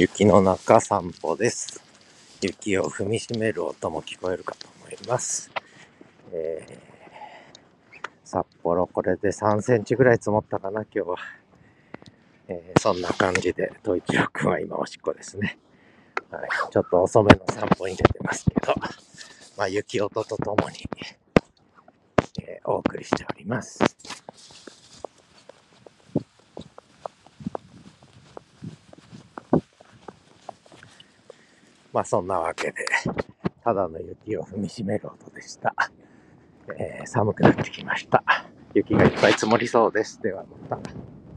雪の中散歩です。雪を踏みしめる音も聞こえるかと思います。札幌これで3センチぐらい積もったかな、今日は。そんな感じで、統一郎くんは今おしっこですね。はい、ちょっと遅めの散歩に出てますけど、まあ、雪音とともに、お送りしております。まあそんなわけで、ただの雪を踏みしめる音でした。寒くなってきました。雪がいっぱい積もりそうです。ではまた。